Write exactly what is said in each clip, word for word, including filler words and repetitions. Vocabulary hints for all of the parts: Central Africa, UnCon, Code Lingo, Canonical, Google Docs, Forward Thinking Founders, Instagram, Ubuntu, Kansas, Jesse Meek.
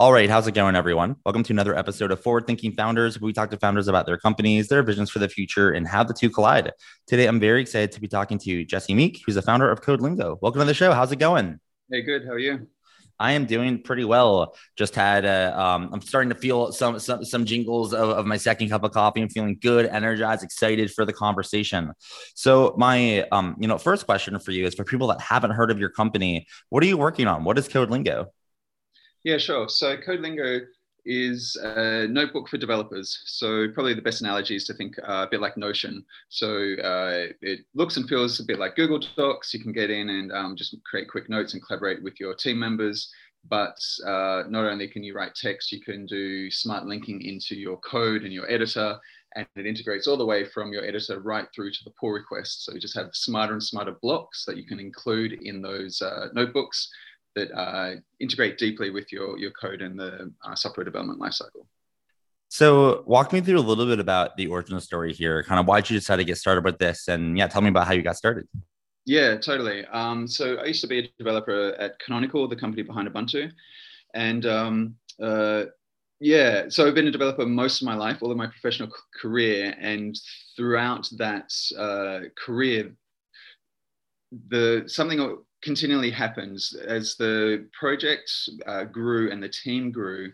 All right, how's it going, everyone? Welcome to another episode of Forward Thinking Founders, where we talk to founders about their companies, their visions for the future, and how the two collide. Today, I'm very excited to be talking to Jesse Meek, who's the founder of Code Lingo. Welcome to the show. How's it going? Hey, good. How are you? I am doing pretty well. Just had a, um, I'm starting to feel some some, some jingles of, of my second cup of coffee. I'm feeling good, energized, excited for the conversation. So my, um, you know, first question for you is, for people that haven't heard of your company, what are you working on? What is Code Lingo? Yeah, sure. So Code Lingo is a notebook for developers. So probably the best analogy is to think uh, a bit like Notion. So uh, it looks and feels a bit like Google Docs. You can get in and um, just create quick notes and collaborate with your team members. But uh, not only can you write text, you can do smart linking into your code and your editor. And it integrates all the way from your editor right through to the pull request. So you just have smarter and smarter blocks that you can include in those uh, notebooks that uh, integrate deeply with your, your code and the uh, software development lifecycle. So walk me through a little bit about the origin story here, kind of why did you decide to get started with this? And yeah, tell me about how you got started. Yeah, totally. Um, so I used to be a developer at Canonical, the company behind Ubuntu. And um, uh, yeah, so I've been a developer most of my life, all of my professional c- career. And throughout that uh, career, the something... continually happens as the project uh, grew and the team grew.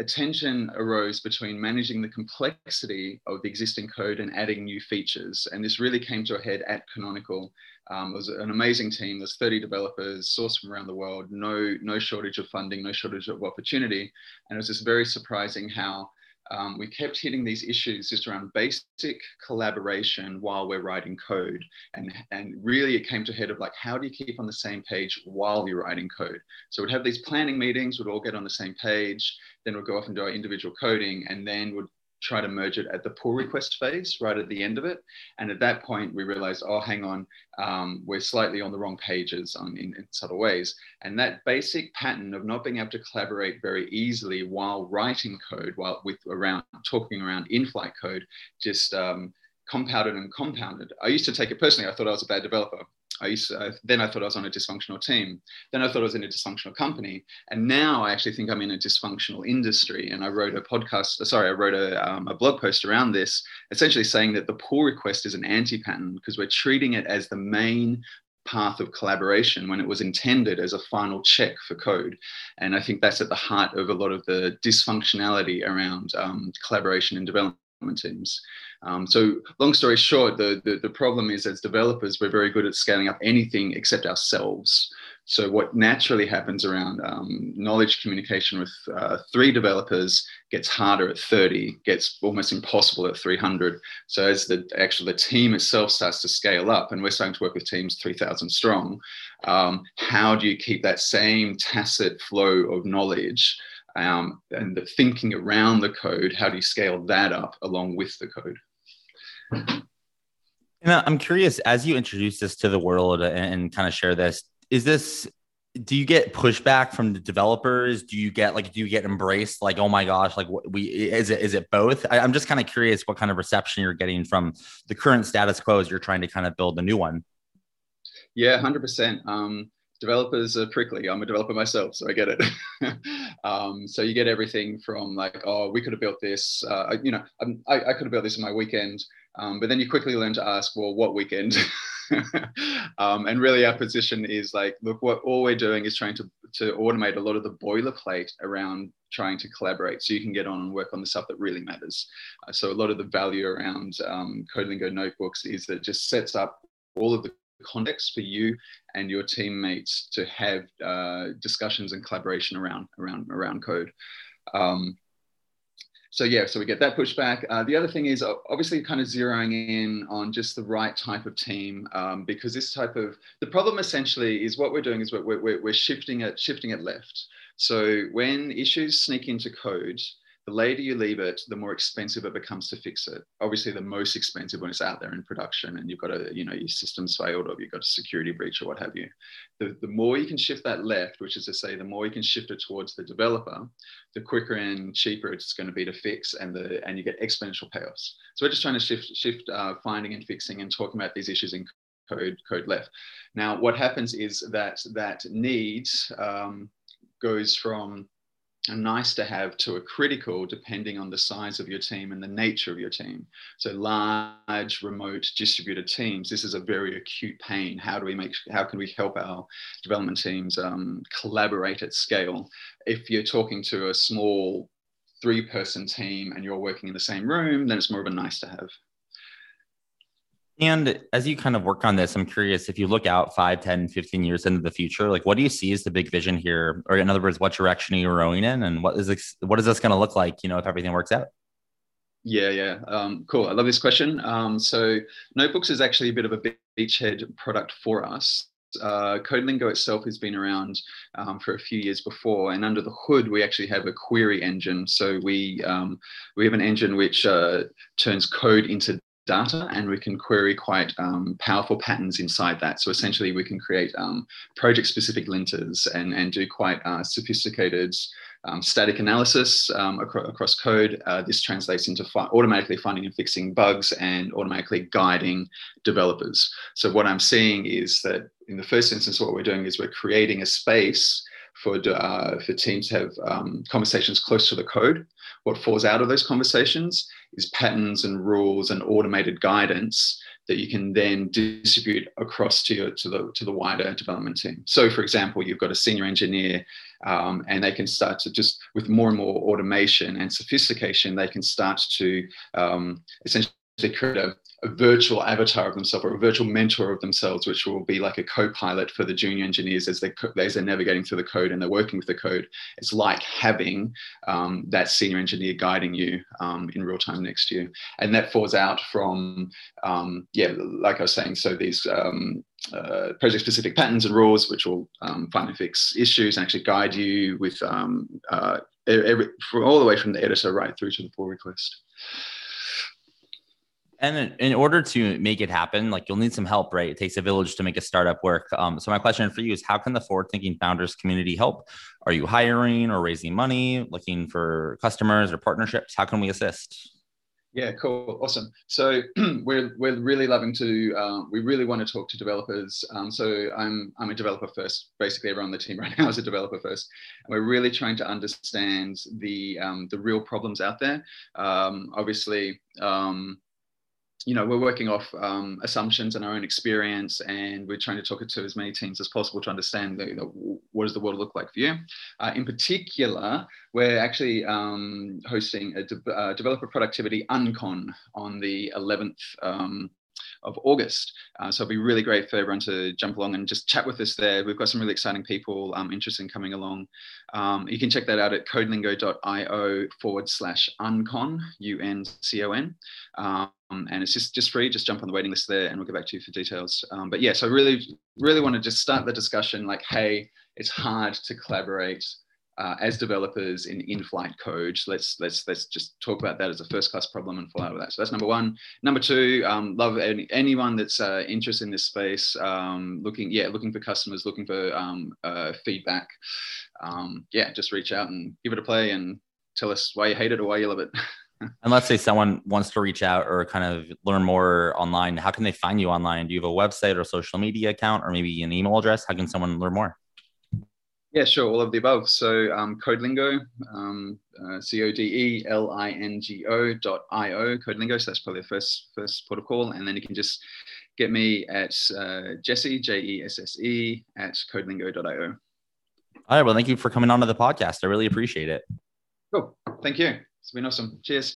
A tension arose between managing the complexity of the existing code and adding new features, and this really came to a head at Canonical. Um, it was an amazing team. There's thirty developers sourced from around the world. No, no shortage of funding, no shortage of opportunity, and it was just very surprising how Um, we kept hitting these issues just around basic collaboration while we're writing code. And, and really it came to head of like, how do you keep on the same page while you're writing code? So we'd have these planning meetings, we'd all get on the same page, then we'd go off and do our individual coding, and then we'd try to merge it at the pull request phase right at the end of it. And at that point we realized, oh, hang on, um, we're slightly on the wrong pages on, in, in subtle ways. And that basic pattern of not being able to collaborate very easily while writing code, while with around talking around in-flight code, just um, compounded and compounded. I used to take it personally. I thought I was a bad developer. I used to, uh, then I thought I was on a dysfunctional team. Then I thought I was in a dysfunctional company. And now I actually think I'm in a dysfunctional industry. And I wrote a podcast, sorry, I wrote a, um, a blog post around this, essentially saying that the pull request is an anti-pattern because we're treating it as the main path of collaboration when it was intended as a final check for code. And I think that's at the heart of a lot of the dysfunctionality around um, collaboration and development teams. Um, so long story short, the, the, the problem is as developers, we're very good at scaling up anything except ourselves. So what naturally happens around um, knowledge communication with uh, three developers gets harder at thirty, gets almost impossible at three hundred. So as the actual the team itself starts to scale up, and we're starting to work with teams three thousand strong, um, how do you keep that same tacit flow of knowledge Um, and the thinking around the code? How do you scale that up along with the code? And I'm curious, as you introduce this to the world and, and kind of share this, is this, do you get pushback from the developers? Do you get like, do you get embraced? Like, oh my gosh, like what we, is it, is it both? I, I'm just kind of curious what kind of reception you're getting from the current status quo as you're trying to kind of build a new one. Yeah, one hundred percent. Um, Developers are prickly. I'm a developer myself, so I get it. um, so you get everything from like, oh, we could have built this, uh, you know, I'm, I, I could have built this in my weekend. Um, but then you quickly learn to ask, well, what weekend? um, and really our position is like, look, what all we're doing is trying to to automate a lot of the boilerplate around trying to collaborate, so you can get on and work on the stuff that really matters. Uh, so a lot of the value around um, Code Lingo notebooks is that it just sets up all of the context for you and your teammates to have uh, discussions and collaboration around around around code. Um, So yeah, so we get that pushback. Uh, the other thing is obviously kind of zeroing in on just the right type of team, um, because this type of, the problem essentially is what we're doing is we're, we're, we're shifting it shifting it left. So when issues sneak into code, the later you leave it, the more expensive it becomes to fix it. Obviously the most expensive when it's out there in production and you've got a, you know, your system's failed or you've got a security breach or what have you. The, the more you can shift that left, which is to say the more you can shift it towards the developer, the quicker and cheaper it's going to be to fix, and the and you get exponential payoffs. So we're just trying to shift shift uh, finding and fixing and talking about these issues in code code left. Now, what happens is that that need um, goes from a nice to have to a critical, depending on the size of your team and the nature of your team. So large, remote, distributed teams, this is a very acute pain. How do we make, how can we help our development teams um, collaborate at scale? If you're talking to a small three-person team and you're working in the same room, then it's more of a nice to have. And as you kind of work on this, I'm curious, if you look out five, ten, fifteen years into the future, like what do you see as the big vision here? Or in other words, what direction are you rowing in? And what is this, what is this going to look like, you know, if everything works out? Yeah, yeah. Um, cool. I love this question. Um, so Notebooks is actually a bit of a beachhead product for us. Uh, Code Lingo itself has been around um, for a few years before, and under the hood we actually have a query engine. So we, um, we have an engine which uh, turns code into data, and we can query quite um, powerful patterns inside that. So essentially we can create um, project-specific linters and, and do quite uh, sophisticated um, static analysis um, acro- across code. Uh, this translates into fi- automatically finding and fixing bugs and automatically guiding developers. So what I'm seeing is that in the first instance, what we're doing is we're creating a space for, uh, for teams to have um, conversations close to the code. What falls out of those conversations is patterns and rules and automated guidance that you can then distribute across to your, to the to the wider development team. So, for example, you've got a senior engineer, um, and they can start to just with more and more automation and sophistication, they can start to um, essentially create a, a virtual avatar of themselves or a virtual mentor of themselves, which will be like a co-pilot for the junior engineers as they as they're navigating through the code and they're working with the code. It's like having um, that senior engineer guiding you um, in real time next to you, and that falls out from um, yeah, like I was saying. So these um, uh, project-specific patterns and rules, which will um, find and fix issues and actually guide you with um, uh, every, for all the way from the editor right through to the pull request. And in order to make it happen, like you'll need some help, right? It takes a village to make a startup work. Um, so my question for you is, how can the Forward Thinking Founders community help? Are you hiring or raising money, looking for customers or partnerships? How can we assist? Yeah, cool. Awesome. So we're we're really loving to, uh, we really want to talk to developers. Um, so I'm I'm a developer first. Basically everyone on the team right now is a developer first. And we're really trying to understand the, um, the real problems out there. Um, obviously, um, you know, we're working off um, assumptions and our own experience, and we're trying to talk to as many teams as possible to understand, you know, what does the world look like for you? Uh, in particular, we're actually um, hosting a de- uh, developer productivity UnCon on the eleventh um, of August. Uh, so it'd be really great for everyone to jump along and just chat with us there. We've got some really exciting people um, interested in coming along. Um, you can check that out at codelingo.io forward slash uncon, U N C O N. Um, and it's just, just free, just jump on the waiting list there and we'll get back to you for details. Um, but yeah, so I really, really want to just start the discussion like, hey, it's hard to collaborate Uh, as developers in in-flight code. Let's let's let's just talk about that as a first-class problem and fall out of that. So that's number one. Number two, um, love any, anyone that's uh, interested in this space, um, looking yeah, looking for customers, looking for um, uh, feedback. Um, yeah, just reach out and give it a play and tell us why you hate it or why you love it. And let's say someone wants to reach out or kind of learn more online. How can they find you online? Do you have a website or social media account or maybe an email address? How can someone learn more? Yeah, sure. All of the above. So um, Code Lingo, um, uh, C-O-D-E-L-I-N-G-O dot I-O, Code Lingo. So that's probably the first, first port of call. And then you can just get me at uh, Jesse, J-E-S-S-E, at codelingo dot I O. All right. Well, thank you for coming on to the podcast. I really appreciate it. Cool. Thank you. It's been awesome. Cheers.